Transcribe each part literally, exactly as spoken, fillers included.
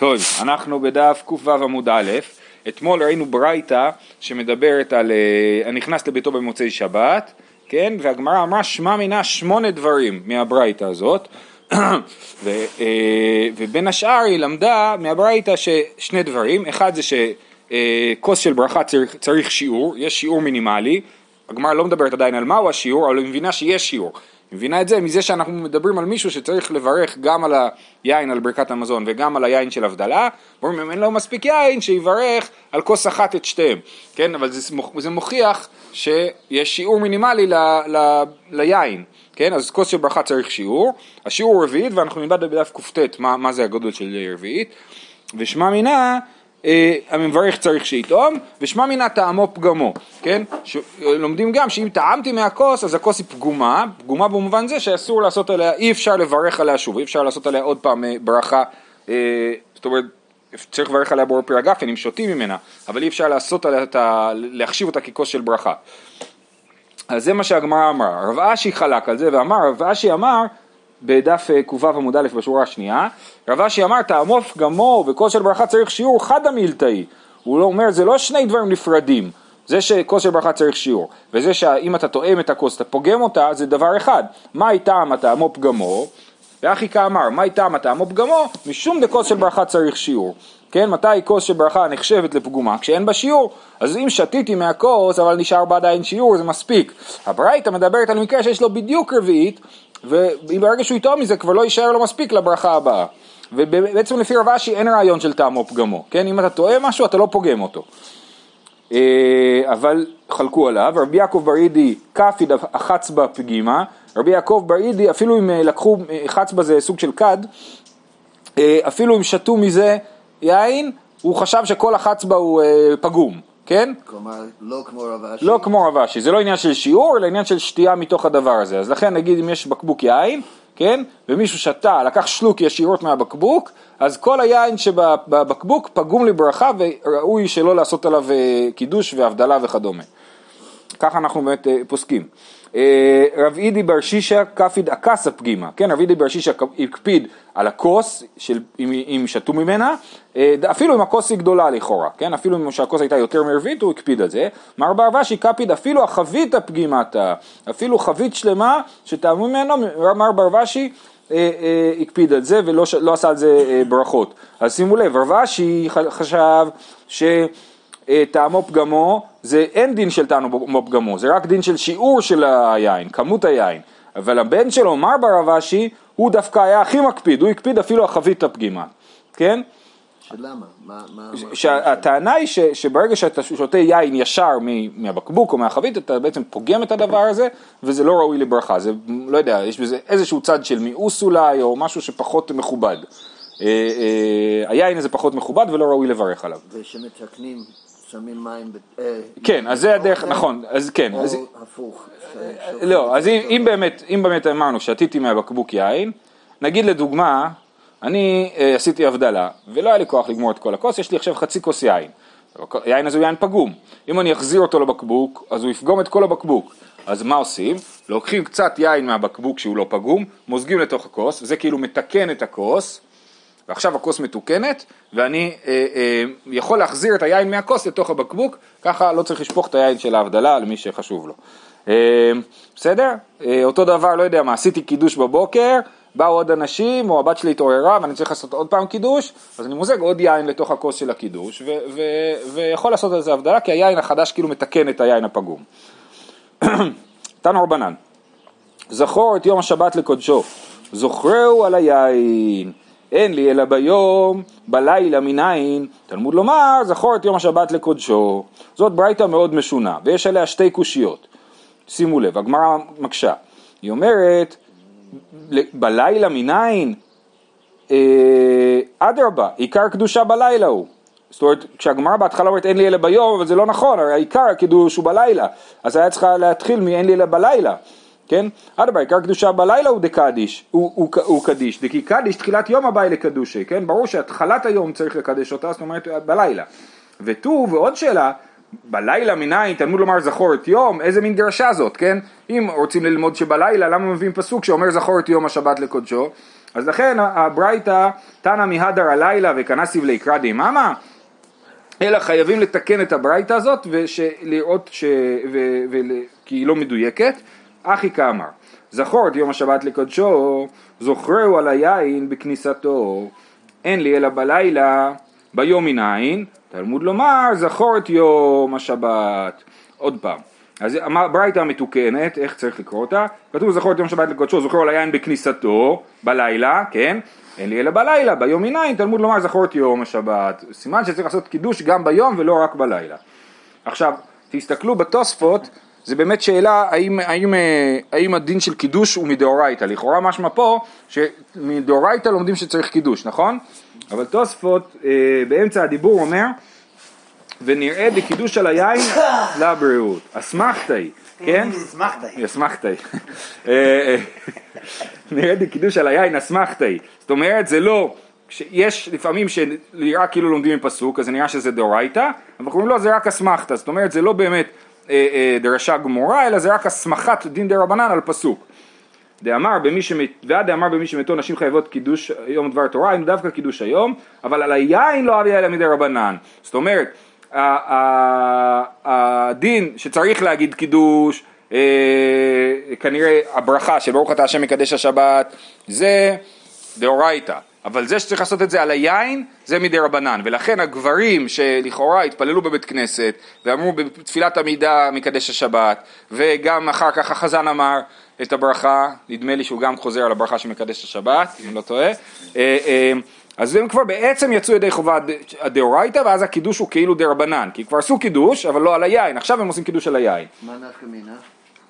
טוב, אנחנו בדף קו וו עמוד א'. אתמול ראינו ברייתא שמדברת על הנכנס לביתו במוצאי שבת, כן? והגמרא אמרה שמע מינה שמונה דברים מהברייתא הזאת, ו, ובין השאר היא למדה מהברייתא ששני דברים, אחד זה שכוס של ברכה צריך, צריך שיעור, יש שיעור מינימלי, הגמרא לא מדברת עדיין על מהו השיעור, אבל היא מבינה שיש שיעור. מבינה את זה מזה שאנחנו מדברים על מישהו שצריך לברך גם על היין, על ברכת המזון וגם על היין של הבדלה, אומרים אם אין לו מספיק יין שיברך על כוס אחת את שתיהם, כן? אבל זה, זה מוכיח שיש שיעור מינימלי ל, ל, ליין, כן? אז כוס של ברכה צריך שיעור, השיעור הוא רביעית ואנחנו נדבר בדף קופטט מה, מה זה הגודל של רביעית, ושמע מינה המברך צריך שיתאום, ושמע מינה טעמו פגמו, כן? לומדים גם שאם טעמתי מהכוס, אז הכוס היא פגומה, פגומה במובן זה שאסור לעשות עליה, אי אפשר לברך עליה שוב, אי אפשר לעשות עליה עוד פעם ברכה, זאת אומרת, צריך לברך עליה בור פיר גפן, אם שותים ממנה, אבל אי אפשר לעשות עליה, להחשיב אותה ככוס של ברכה. אז זה מה שהגמרא אמרה, רב אשי חלק על זה ואמר, רב אשי אמר, בדף קובה עמוד א' בשורה השנייה, רב אשי אמר טעמו פגמו וכוס של ברכה צריך שיעור חד המילתאי, הוא אומר זה לא שני דברים נפרדים, זה שכוס של ברכה צריך שיעור, וזה שאם אתה תואם את הכוס, אתה פוגם אותה, זה דבר אחד, מהי טעם הטעמו פגמו, ואחיקה אמר מהי טעם הטעמו פגמו, משום דכוס של ברכה צריך שיעור, כן, מתי כוס של ברכה נחשבת לפגומה? כשאין בה שיעור. אז אם שתיתי מהכוס, אבל נשאר בה עדיין שיעור, זה מספיק. הברייתא מדברת על מקרה שיש לו בדיוק רביעית, וברגע שהוא יתאום מזה, כבר לא יישאר לו מספיק לברכה הבאה. ובעצם לפי רב אשי אין רעיון של טעם או פגמו. כן, אם אתה טועה משהו, אתה לא פוגם אותו. אבל חלקו עליו, רבי יעקב בר אידי קפיד החצבה פגימה, רבי יעקב בר אידי, אפילו אם לקחו, חצבה זה סוג של קד, אפילו אם שתו מזה יין, הוא חשב שכל החצבה הוא אה, פגום, כן? כלומר, לא כמו רב אשי. לא כמו רב אשי, זה לא עניין של שיעור, אלא עניין של שתייה מתוך הדבר הזה. אז לכן נגיד אם יש בקבוק יין, כן? ומישהו שתה, לקח שלוק ישירות מהבקבוק, אז כל היין שבבקבוק פגום לברכה, וראוי שלא לעשות עליו קידוש והבדלה וכדומה. ככה אנחנו באמת אה, פוסקים. רב אידי בר שישה קפיד הקסה פגימה, כן, רב אידי בר שישה הקפיד על הכוס של אם שתו ממנה, אפילו אם הכוס היא גדולה לכאורה, כן, אפילו אם שהכוס הייתה יותר מרבית הוא הקפיד על זה, מר בר אבשי קפיד אפילו החבית הפגימת, אפילו חבית שלמה שטעמו ממנו, מר בר אבשי הקפיד על זה ולא לא עשה על זה ברכות. אז שימו לב, רב אשי חשב ש טעמו פגמו, זה אין דין של טעמו פגמו, זה רק דין של שיעור של היין, כמות היין. אבל הבן שלו, מר בר רב אשי, הוא דווקא היה הכי מקפיד, הוא הקפיד אפילו החבית הפגימה, כן? שלמה? מה, מה, שהטענה היא ש, שברגע שאתה שותה יין ישר מהבקבוק או מהחבית, אתה בעצם פוגם את הדבר הזה, וזה לא ראוי לברכה, זה, לא יודע, יש בזה איזשהו צד של מיאוס אולי, או משהו שפחות מכובד. אה, אה, היין הזה פחות מכובד ולא ראוי לברך עליו. ושמתקנים... שמים מים... כן, אז זה הדרך, נכון, אז כן. או הפוך. לא, אז אם באמת, אם באמת אמרנו שתיתי מהבקבוק יין, נגיד לדוגמה, אני עשיתי הבדלה, ולא היה לי כוח לגמור את כל הכוס, יש לי עכשיו חצי כוס יין. יין הזה הוא יין פגום. אם אני אחזיר אותו לבקבוק, אז הוא יפגום את כל הבקבוק. אז מה עושים? לוקחים קצת יין מהבקבוק שהוא לא פגום, מוזגים לתוך הכוס, וזה כאילו מתקן את הכוס, ועכשיו הכוס מתוקנת, ואני אה, אה, יכול להחזיר את היין מהכוס לתוך הבקבוק, ככה לא צריך לשפוך את היין של ההבדלה למי שחשוב לו. אה, בסדר? אה, אותו דבר, לא יודע מה, עשיתי קידוש בבוקר, באו עוד אנשים, או הבת שלי התעוררה, ואני צריך לעשות עוד פעם קידוש, אז אני מוזג עוד יין לתוך הכוס של הקידוש, ו- ו- ויכול לעשות את זה הבדלה, כי היין החדש כאילו מתקן את היין הפגום. תנו רבנן, זכור את יום השבת לקודשו, זוכרהו על היין, אין לי אלא ביום, בלילה מניין, תלמוד לומר, זכור את יום השבת לקודשו. זאת ברייתא מאוד משונה, ויש עליה שתי קושיות. שימו לב, הגמרא מקשה. היא אומרת, בלילה מניין, אדרבה, עיקר קדושה בלילה הוא. זאת אומרת, כשהגמרא בהתחלה אומרת, אין לי אלא ביום, אבל זה לא נכון, הרי העיקר הקדוש הוא בלילה. אז היה צריכה להתחיל מאין לי אלא בלילה. כן? אדבר, עיקר קדושה בלילה הוא דקדיש, הוא, הוא, הוא קדיש, דקי קדיש, תחילת יום הבא לקדושה, כן? ברור שהתחלת היום צריך לקדש אותה, זאת אומרת בלילה. ותו, ועוד שאלה, בלילה מניין, תלמוד לומר זכור את יום, איזה מין דרשה זאת, כן? אם רוצים ללמוד שבלילה, למה מביאים פסוק שאומר זכור את יום השבת לקודשו? אז לכן הברייתא תנא מהדר הלילה וקנה סבלי קרא די מאמה, אלא חייבים לתקן את הברייתא הזאת ולראות ש... ו... ו... כי היא לא מדויקת. אחי כאמר, זכור את יום השבת לקודשו, זוכרהו על היין בכניסתו, אין לי אלא בלילה, ביום מניין, תלמוד לומר, זכור את יום השבת. עוד פעם, אז הברייתא המתוקנת, איך צריך לקרוא אותה? כתוב זכור את יום השבת לקודשו, זוכרהו על היין בכניסתו, בלילה, כן? אין לי אלא בלילה, ביום מניין, תלמוד לומר, זכור את יום השבת. סימן שצריך לעשות קידוש גם ביום ולא רק בלילה. עכשיו, תסתכלו בתוספות, זה באמת שאלה האם, האם, האם הדין של קידוש הוא מדאורייתא. לכאורה משמע פה שמדאורייתא לומדים שצריך קידוש, נכון? אבל תוספות באמצע הדיבור אומר, ונראה בקידוש על היין לבריאות. אסמכתאי, כן? אסמכתאי. אסמכתאי. נראה בקידוש על היין אסמכתאי. זאת אומרת זה לא, יש לפעמים שנראה כאילו לומדים מפסוק, אז נראה שזה דאורייתא, אבל אנחנו אומרים לא, זה רק אסמכתא. זאת אומרת זה לא באמת דרשה גמורה, אלא זה רק הסמכת דין דרבנן על פסוק. דאמר במי שמת, ועד אמר במי שמתו נשים חייבות קידוש יום דבר תורה, אין דווקא קידוש היום, אבל על היין לא אביה אלא מדרבנן. זאת אומרת, הדין שצריך להגיד קידוש, כנראה הברכה שברוך אתה השם מקדש השבת, זה דאורייתא. אבל זה שצריך לעשות את זה על היין, זה מדרבנן. ולכן הגברים שלכאורה התפללו בבית כנסת, ואמרו בתפילת עמידה מקדש השבת, וגם אחר כך החזן אמר את הברכה, נדמה לי שהוא גם חוזר על הברכה שמקדש השבת, אם לא טועה. אז הם כבר בעצם יצאו ידי חובה הדאורייתא, ואז הקידוש הוא כאילו דרבנן, כי כבר עשו קידוש, אבל לא על היין. עכשיו הם עושים קידוש על היין. מה נפקא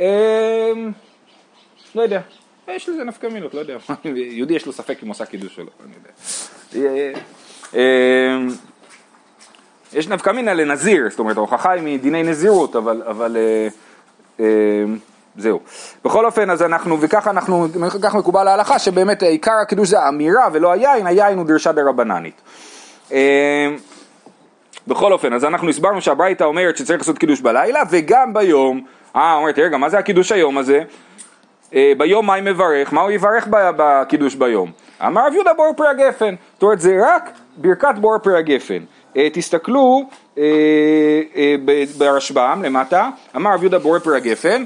מינה? לא יודע. יש לזה נפקא מינות, לא יודע, יהודי יש לו ספק אם עושה קידוש שלו, אני יודע. יש נפקא מינה לנזיר, זאת אומרת, ההוכחה היא מדיני נזירות, אבל, אבל זהו. בכל אופן, אז אנחנו, וכך אנחנו, כך מקובל להלכה, שבאמת העיקר הקידוש זה האמירה ולא היין, היין הוא דרשה דרבננית. בכל אופן, אז אנחנו הסברנו שהברייתא אומרת שצריך לעשות קידוש בלילה, וגם ביום, אה, אומרת, רגע, מה זה הקידוש היום הזה? ביום מה מברך, מה הוא יברך בקידוש ביום? אמר רב יהודה בור פרי הגפן, זאת אומרת זה רק ברכת בור פרי הגפן. תסתכלו ברשב"ם למטה, אמר רב יהודה בור פרי הגפן,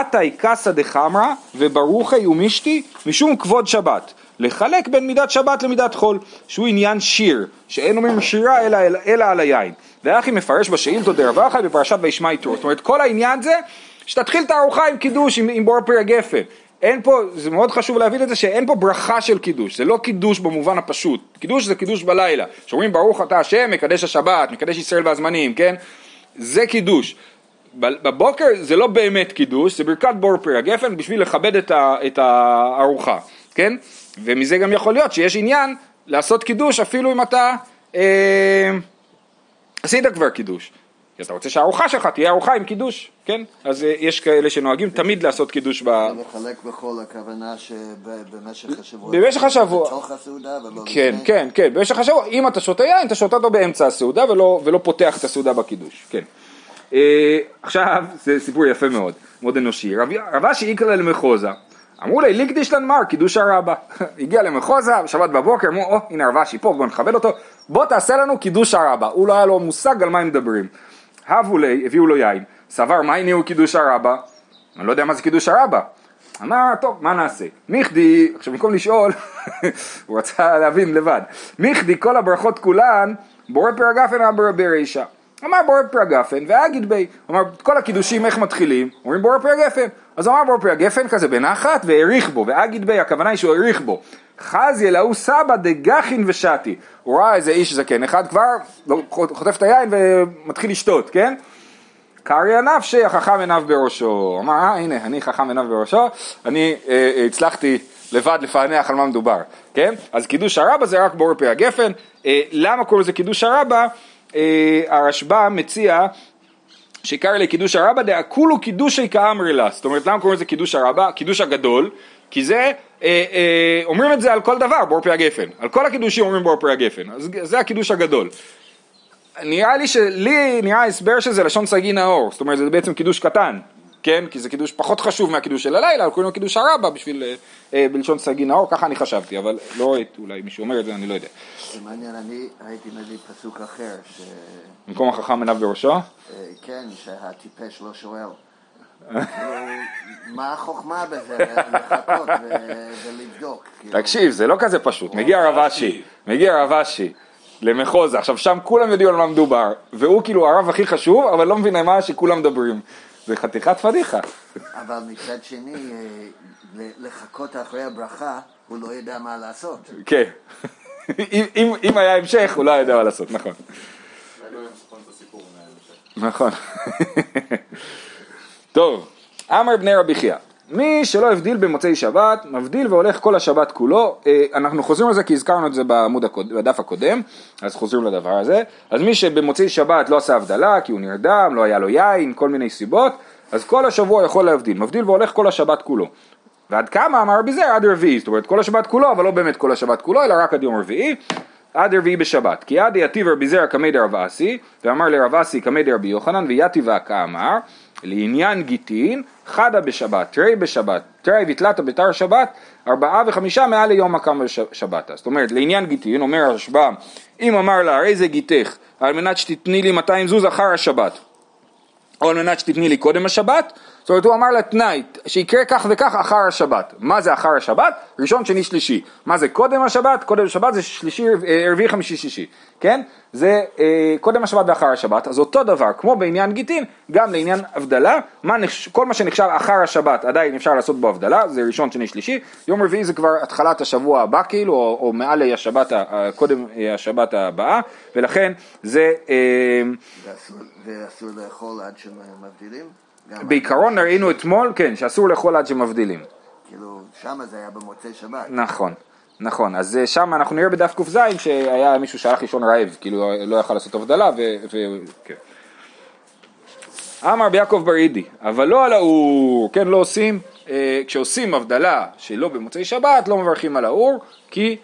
אתאי קסא דחמרא וברוכי ומשתי משום כבוד שבת, לחלק בין מידת שבת למידת חול, שהוא עניין שיר, שאין אומרים שירה אלא, אלא, אלא על היין. והאחי מפרש בשאילתות דרב אחא בפרשת וישמע יתרו, זאת אומרת כל העניין זה, שתתחיל את הארוחה עם קידוש, עם, עם בור פרי הגפן. אין פה, זה מאוד חשוב להבין את זה, שאין פה ברכה של קידוש. זה לא קידוש במובן הפשוט. קידוש זה קידוש בלילה. שאומרים ברוך אתה השם, מקדש השבת, מקדש ישראל והזמנים, כן? זה קידוש. בבוקר זה לא באמת קידוש, זה ברכת בור פרי הגפן בשביל לכבד את, ה, את הארוחה, כן? ומזה גם יכול להיות שיש עניין לעשות קידוש, אפילו אם אתה אה, עשית כבר קידוש. כי אתה רוצה שהארוחה שלך תהיה ארוחה עם קידוש, כן? אז יש כאלה שנוהגים תמיד לעשות קידוש ב... לחלק בכל הכוונה שבמשך השבוע. במשך השבוע. בתוך הסעודה ולא... כן, כן, כן. במשך השבוע, אם אתה שותה יין, אתה שותה אותו באמצע הסעודה ולא פותח את הסעודה בקידוש, כן. עכשיו, זה סיפור יפה מאוד, מאוד אנושי. רבה שהיקרא למחוזה. אמרו לי, ליקדיש לן מר, קידוש הרבה. הגיע למחוזה, שבת בבוקר, אמרו, או, הנה רבה שיפור, בוא נכבד אותו. בוא תעשה לנו קידוש הרבה. הוא לא היה לו מושג על מה הם מדברים. הבו לי, הביאו לו יין, סבר, מה הנה הוא קידוש הרבה? אני לא יודע מה זה קידוש הרבה. אמר, טוב, מה נעשה? מיכדי, עכשיו במקום לשאול, הוא רצה להבין לבד, מיכדי כל הברכות כולן, בורא פרי הגפן אברה ברישא. אמר בורא פרי הגפן, והאגיד בי, אמר, כל הקידושים איך מתחילים? אומרים בורא פרי הגפן. אז אמר בורא פרי הגפן כזה בנחת, והאריך בו, והאגיד בי, הכוונה היא שהוא האריך בו. חזי אלאו סבא דגחין ושתי. הוא ראה איזה איש זקן, אחד כבר חוטף את היין ומתחיל לשתות, כן? קרעי הנפשי, החכם עיניו בראשו. אמר, אה, הנה, אני חכם עיניו בראשו, אני אה, הצלחתי לבד לפענח על מה מדובר, כן? אז קידוש הרבה זה רק בור פרי הגפן. אה, למה קוראים לזה קידוש הרבה? אה, הרשב"ם מציע שקרעי לקידוש הרבה דאקולו קידושי כאמרי לה. זאת אומרת, למה קוראים לזה קידוש הרבה? קידוש הגדול, כי זה... אה, אה, אומרים את זה על כל דבר, בור פרי הגפן. על כל הקידושים אומרים בור פרי הגפן. אז זה הקידוש הגדול. נראה לי שלי, נראה הסבר שזה לשון סגי נאור. זאת אומרת, זה בעצם קידוש קטן. כן? כי זה קידוש פחות חשוב מהקידוש של הלילה, אבל קוראים לו קידוש הרבה בשביל, אה, בלשון סגי נאור, ככה אני חשבתי, אבל לא ראית, אולי מישהו אומר את זה, אני לא יודע. זה מעניין, אני הייתי מביא פסוק אחר, ש... במקום החכם עיניו בראשו? אה, כן, שהטיפש לא שואל. מה החוכמה בזה לחכות ולבדוק? תקשיב, זה לא כזה פשוט. מגיע הרב אשי, מגיע הרב אשי למחוז, עכשיו שם כולם יודעים על מה מדובר, והוא כאילו הרב הכי חשוב, אבל לא מבין מה שכולם מדברים. זה חתיכת פדיחה. אבל מצד שני, לחכות אחרי הברכה, הוא לא ידע מה לעשות. כן. אם היה המשך, הוא לא ידע מה לעשות, נכון. נכון. טוב, אמר בני רבי חייא, מי שלא הבדיל במוצאי שבת, מבדיל והולך כל השבת כולו. אנחנו חוזרים על זה כי הזכרנו את זה בעמוד הקוד... בדף הקודם, אז חוזרים לדבר הזה. אז מי שבמוצאי שבת לא עשה הבדלה, כי הוא נרדם, לא היה לו יין, כל מיני סיבות, אז כל השבוע יכול להבדיל, מבדיל והולך כל השבת כולו. ועד כמה אמר בזה? עד רביעי, זאת אומרת כל השבת כולו, אבל לא באמת כל השבת כולו, אלא רק עד יום רביעי. עד רביעי בשבת, כי עד יתיב רבי זרע כמי דרב אסי, ואמר לרב אסי כמי דרבי יוחנן, ויתיבה כאמר, לעניין גיטין, חדה בשבת, תרי בשבת, תרי ותלתה בתר שבת, ארבעה וחמישה מעל ליום הקם בשבתה. זאת אומרת, לעניין גיטין, אומר הרשב"ם, אם אמר לה, הרי זה גיטך, על מנת שתתני לי מאתיים זוז אחר השבת, או על מנת שתתני לי קודם השבת, זאת אומרת, הוא אמר לה תנאי, שיקרה כך וכך אחר השבת. מה זה אחר השבת? ראשון, שני, שלישי. מה זה קודם השבת? קודם השבת זה שלישי, רביעי, חמישי, שישי. כן? זה אה, קודם השבת ואחר השבת. אז אותו דבר, כמו בעניין גיטין, גם לעניין הבדלה, מה נחש... כל מה שנחשב אחר השבת עדיין אפשר לעשות בו הבדלה, זה ראשון, שני, שלישי. יום רביעי זה כבר התחלת השבוע הבא, כאילו, או, או מעל השבת, קודם השבת הבאה, ולכן זה... אה... ואסור לאכול עד שמבדילים? בעיקרון ראינו אתמול, כן, שאסור לאכול עד שמבדילים. כאילו, שם זה היה במוצאי שבת. נכון, נכון. אז שם אנחנו נראה בדף קוף זין שהיה מישהו שהלך לישון רעב, כאילו לא יכל לעשות הבדלה, וכן. אמר ביעקב בר אידי, אבל לא על האור, כן, לא עושים, כשעושים הבדלה שלא במוצאי שבת, לא מברכים על האור, כי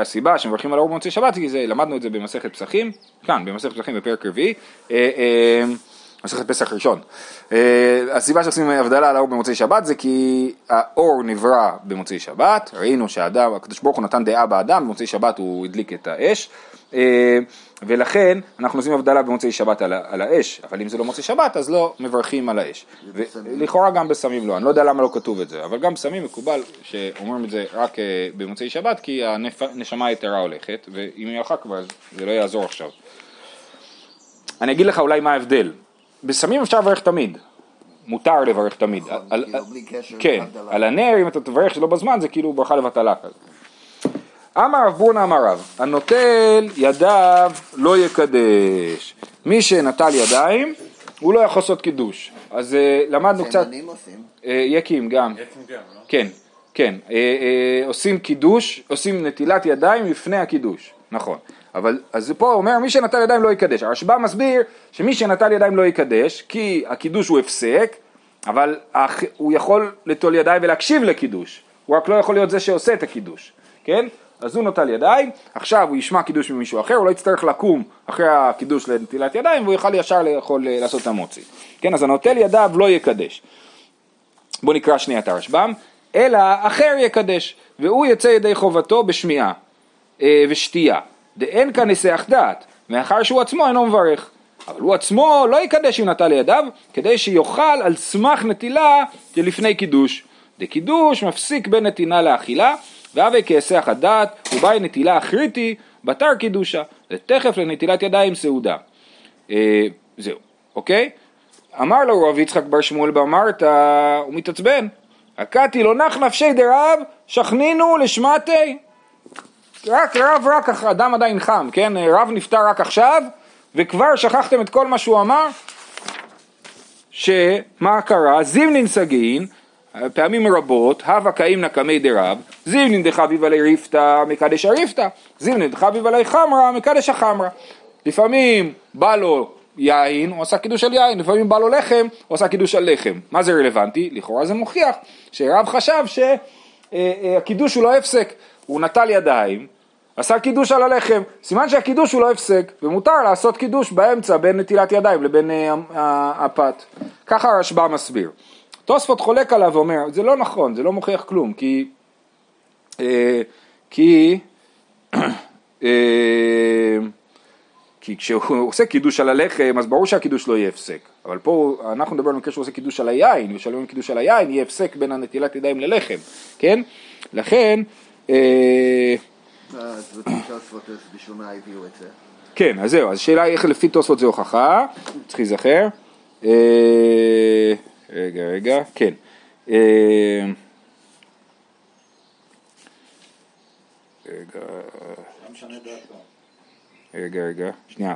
הסיבה שמברכים על האור במוצאי שבת, כי זה, למדנו את זה במסכת פסחים, כאן, במסכת פסחים בפרק רביעי, מסכת פסח ראשון. הסיבה שעושים הבדלה על האור במוצאי שבת זה כי האור נברא במוצאי שבת. ראינו שהאדם, הקדוש ברוך הוא נתן דעה באדם, במוצאי שבת הוא הדליק את האש. ולכן אנחנו עושים הבדלה במוצאי שבת על האש. אבל אם זה לא מוצאי שבת, אז לא מברכים על האש. ולכאורה גם בסמים לא. אני לא יודע למה לא כתוב את זה. אבל גם בסמים מקובל שאומרים את זה רק במוצאי שבת, כי הנשמה היתרה הולכת. ואם היא הלכה כבר, זה לא יעזור עכשיו. אני אגיד לך אולי מה ההבדל. בסמים אפשר לברך תמיד, מותר לברך תמיד, כן, על הנר אם אתה תברך שלא בזמן זה כאילו ברכה לבטלה. אמר רב ברונא אמר רב, הנוטל ידיו לא יקדש, מי שנטל ידיים הוא לא יכול לעשות קידוש. אז למדנו קצת, יקים גם, כן, כן, עושים קידוש, עושים נטילת ידיים לפני הקידוש, נכון. אבל אז פה אומר מי שנטל ידיים לא יקדש. הרשב"ם מסביר שמי שנטל ידיים לא יקדש כי הקידוש הוא הפסק, אבל הוא יכול לטול ידיים ולהקשיב לקידוש, הוא רק לא יכול להיות זה שעושה את הקידוש, כן? אז הוא נטל ידיים, עכשיו הוא ישמע קידוש ממישהו אחר, הוא לא יצטרך לקום אחרי הקידוש לנטילת ידיים, והוא יוכל ישר יכול לעשות את המוציא, כן? אז הנוטל ידיו לא יקדש. בוא נקרא שנייה את הרשב"ם, אלא אחר יקדש, והוא יצא ידי חובתו בשמיעה ושתייה, דאין כאן נסח דעת, מאחר שהוא עצמו אינו מברך. אבל הוא עצמו לא יקדש אם נטל ידיו, כדי שיוכל על סמך נטילה שלפני קידוש. דקידוש מפסיק בין נתינה לאכילה, והווה כסח הדעת, ובאי נטילה אחריתי, בתר קידושה, לתכף לנטילת ידיים סעודה. אה, זהו, אוקיי? אמר לו רב יצחק בר שמואל באמרת, הוא מתעצבן, הקאתי לא נח נפשי דרב, שכנינו לשמעתי. רק רב, רק אדם עדיין חם, כן? רב נפטר רק עכשיו, וכבר שכחתם את כל מה שהוא אמר, שמה קרה? זימנין סגין, פעמים רבות, הווה קאים נקמי דרב, זימנין דחביב עלי ריפתא, מקדש הריפתא, זימנין דחביב עלי חמרה, מקדש החמרה. לפעמים בא לו יין, הוא עושה קידוש על יין, לפעמים בא לו לחם, הוא עושה קידוש על לחם. מה זה רלוונטי? לכאורה זה מוכיח, שרב חשב שהקידוש הוא לא הפסק, הוא נטל ידיים, עשה קידוש על הלחם, סימן שהקידוש הוא לא הפסק, ומותר לעשות קידוש באמצע בין נטילת ידיים לבין הפת. ככה הרשב"א מסביר. תוספות חולק עליו ואומר, זה לא נכון, זה לא מוכיח כלום, כי כי כי כשהוא עושה קידוש על הלחם, אז ברור שהקידוש לא יהיה הפסק. אבל פה אנחנו מדברים על כשהוא עושה קידוש על היין, ושלום קידוש על היין, יהיה הפסק בין הנטילת ידיים ללחם, כן? לכן, כן, אז זהו, אז שאלה איך לפי תוספות זה הוכחה, צריך להיזכר. רגע, רגע, כן. רגע, רגע, רגע, שנייה,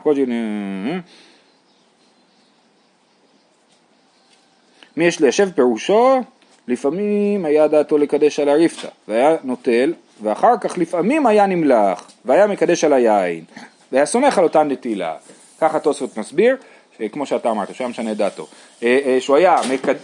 מי יש ליישב פירושו, לפעמים היה דעתו לקדש על הריפתא, והיה נוטל, ואחר כך לפעמים היה נמלח, והיה מקדש על היין, והיה סומך על אותן נטילה. ככה תוספות מסביר, כמו שאתה אמרת, שהוא היה משנה דעתו. שהוא היה,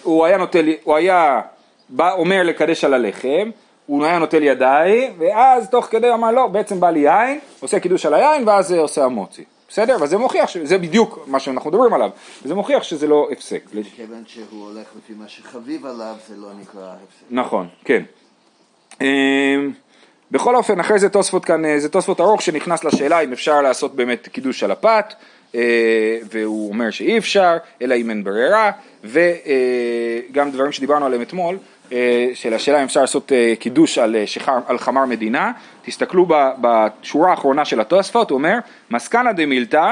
הוא היה נוטל, הוא היה בא, אומר לקדש על הלחם, הוא היה נוטל ידיים, ואז תוך כדי אמר לא, בעצם בא לי יין, עושה קידוש על היין, ואז עושה המוציא. בסדר? וזה מוכיח, זה בדיוק מה שאנחנו מדברים עליו, וזה מוכיח שזה לא הפסק. מכיוון שהוא הולך לפי מה שחביב עליו, זה לא נקרא הפסק. נכון, כן. בכל אופן, אחרי זה תוספות כאן, זה תוספות ארוך שנכנס לשאלה אם אפשר לעשות באמת קידוש על הפת, והוא אומר שאי אפשר, אלא אם אין ברירה, וגם דברים שדיברנו עליהם אתמול, של השאלה אם אפשר לעשות קידוש על, שחר, על חמר מדינה. תסתכלו בשורה האחרונה של התוספות, הוא אומר, מסקנה דמילתא,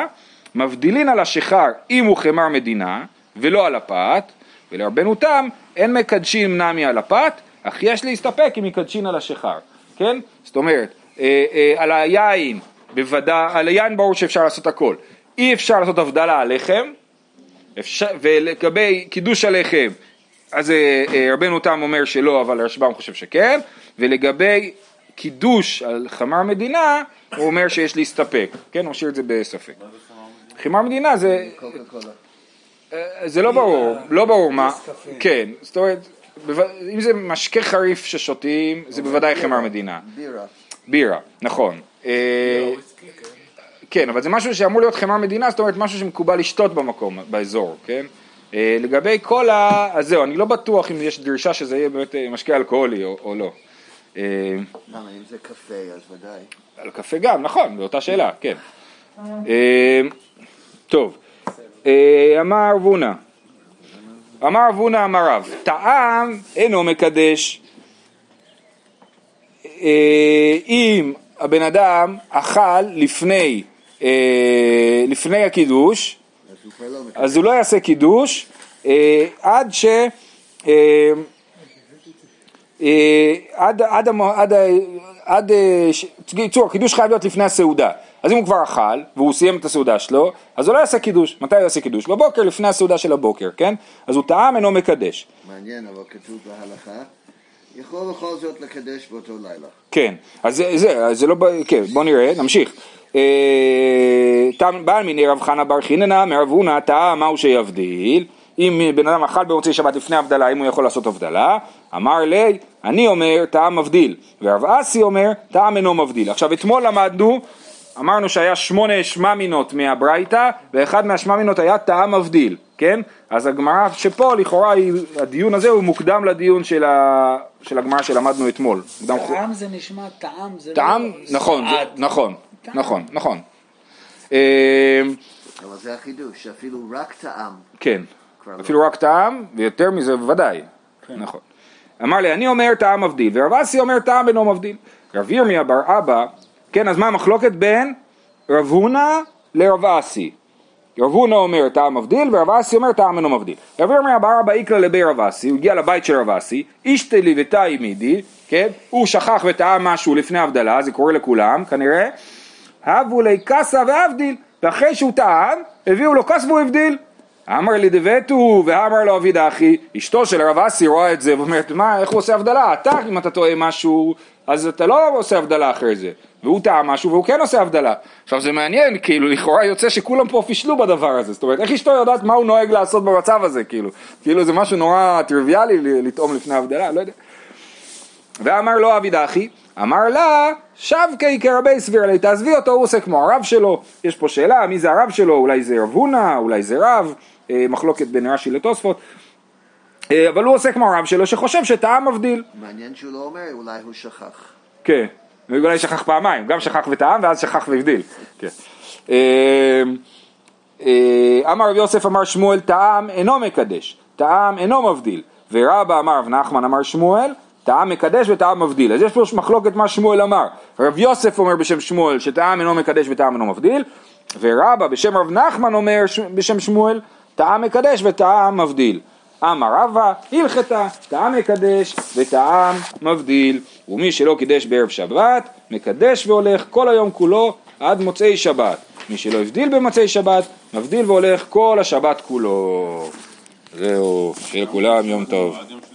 מבדילין על השחר אם הוא חמר מדינה, ולא על הפת, ולרבנותם אין מקדשים נמי על הפת, אך יש להסתפק אם יקדשין על השחר, כן? זאת אומרת, אה, אה, על היין, בוודא, על היין ברור שאפשר לעשות הכל, אי אפשר לעשות הבדלה עליכם, אפשר, ולקבל קידוש עליכם, אז רבנו תם אומר שלא, אבל הרשב"א חושב שכן, ולגבי קידוש על חמר מדינה, הוא אומר שיש להסתפק, כן, הוא משאיר את זה בספק. חמר מדינה זה, זה לא ברור, לא ברור מה, כן, זאת אומרת, אם זה משקה חריף ששותים, זה בוודאי חמר מדינה. בירה. בירה, נכון. כן, אבל זה משהו שאמור להיות חמר מדינה, זאת אומרת, משהו שמקובל לשתות במקום, באזור, כן? לגבי כל ה... אז זהו, אני לא בטוח אם יש דרישה שזה יהיה באמת משקה אלכוהולי או, או לא. למה, אם זה קפה, אז ודאי. על קפה גם, נכון, באותה שאלה, כן. טוב, אמר אבונה, אמר אבונה אמר רב, טעם אינו מקדש. אם הבן אדם אכל לפני, לפני הקידוש, אז הוא לא יעשה קידוש עד ש עד עד עד עד קיצור, קידוש חייב להיות לפני הסעודה. אז אם הוא כבר אכל והוא סיים את הסעודה שלו, אז הוא לא יעשה קידוש. מתי הוא יעשה קידוש? בבוקר, לפני הסעודה של הבוקר, כן? אז הוא טעם אינו מקדש. מעניין, אבל כתוב בהלכה יכול בכל זאת לקדש באותו לילה. כן, אז זה זה זה לא, כן, בוא נראה, נמשיך. טעם בעל מיני רב חנה בר חיננה מרב הונא, טעם מהו שיבדיל? אם בן אדם אכל במוצאי שבת לפני הבדלה, אם הוא יכול לעשות הבדלה? אמר לי, אני אומר טעם מבדיל, ורב אסי אומר טעם אינו מבדיל. עכשיו אתמול למדנו, אמרנו שהיה שמונה שממינות מהברייתא, ואחד מהשממינות היה טעם מבדיל, כן? אז הגמרא שפה לכאורה הדיון הזה הוא מוקדם לדיון של ה... של הגמרא שלמדנו אתמול. טעם זה נשמע, טעם זה טעם, נכון, נכון. נכון, נכון. אבל זה החידוש, אפילו רק טעם. כן, אפילו רק טעם, ויותר מזה ודאי. נכון. אמר לי, אני אומר טעם מבדיל, ורב אסי אומר טעם אינו מבדיל. רב ירמיה בר אבא, כן, אז מה המחלוקת בין רב הונא לרב אסי? רב הונא אומר טעם מבדיל, ורב אסי אומר טעם אינו מבדיל. רב ירמיה בר אבא איקרא לבי רב אסי, הוא הגיע לבית של רב אסי, אשתלי ותאי מידי, כן, הוא שכח וטעם משהו לפני הבדלה, זה קורה לכולם, כנראה. הבו לי קסה והבדיל, ואחרי שהוא טעם, הביאו לו קס והוא הבדיל. אמר לי דבטו, ואמר לו אביד אחי, אשתו של הרב אסי רואה את זה, ואומרת, מה, איך הוא עושה הבדלה? אתה, אם אתה טועה משהו, אז אתה לא עושה הבדלה אחרי זה. והוא טעם משהו, והוא כן עושה הבדלה. עכשיו זה מעניין, כאילו, לכאורה יוצא שכולם פה פישלו בדבר הזה. זאת אומרת, איך אשתו יודעת מה הוא נוהג לעשות במצב הזה, כאילו? כאילו זה משהו נורא טריוויאלי לטעום לפני הבדלה, לא יודע. ואמר לו אבידחי, אמר לה, שבקי כרבי סביר לי, תעזבי אותו, הוא עושה כמו הרב שלו. יש פה שאלה, מי זה הרב שלו? אולי זה רב הונא, אולי זה רב, מחלוקת בין רש"י לתוספות. אבל הוא עושה כמו הרב שלו, שחושב שטעם מבדיל. מעניין שהוא לא אומר, אולי הוא שכח. כן, אולי שכח פעמיים, גם שכח וטעם, ואז שכח והבדיל. כן. אמר רב יוסף, אמר שמואל, טעם אינו מקדש, טעם אינו מבדיל. ורבא אמר, ונחמן אמר שמואל, טעם מקדש וטעם מבדיל. אז יש פה מחלוקת מה שמואל אמר. רב יוסף אומר בשם שמואל שטעם אינו מקדש וטעם אינו מבדיל, ורבא בשם רב נחמן אומר בשם שמואל טעם מקדש וטעם מבדיל. אמר רבא הלכתה טעם מקדש וטעם מבדיל, ומי שלא קידש בערב שבת מקדש והולך כל היום כולו עד מוצאי שבת, מי שלא הבדיל במוצאי שבת מבדיל והולך כל השבת כולו. זהו, שיהיה לכולם יום טוב.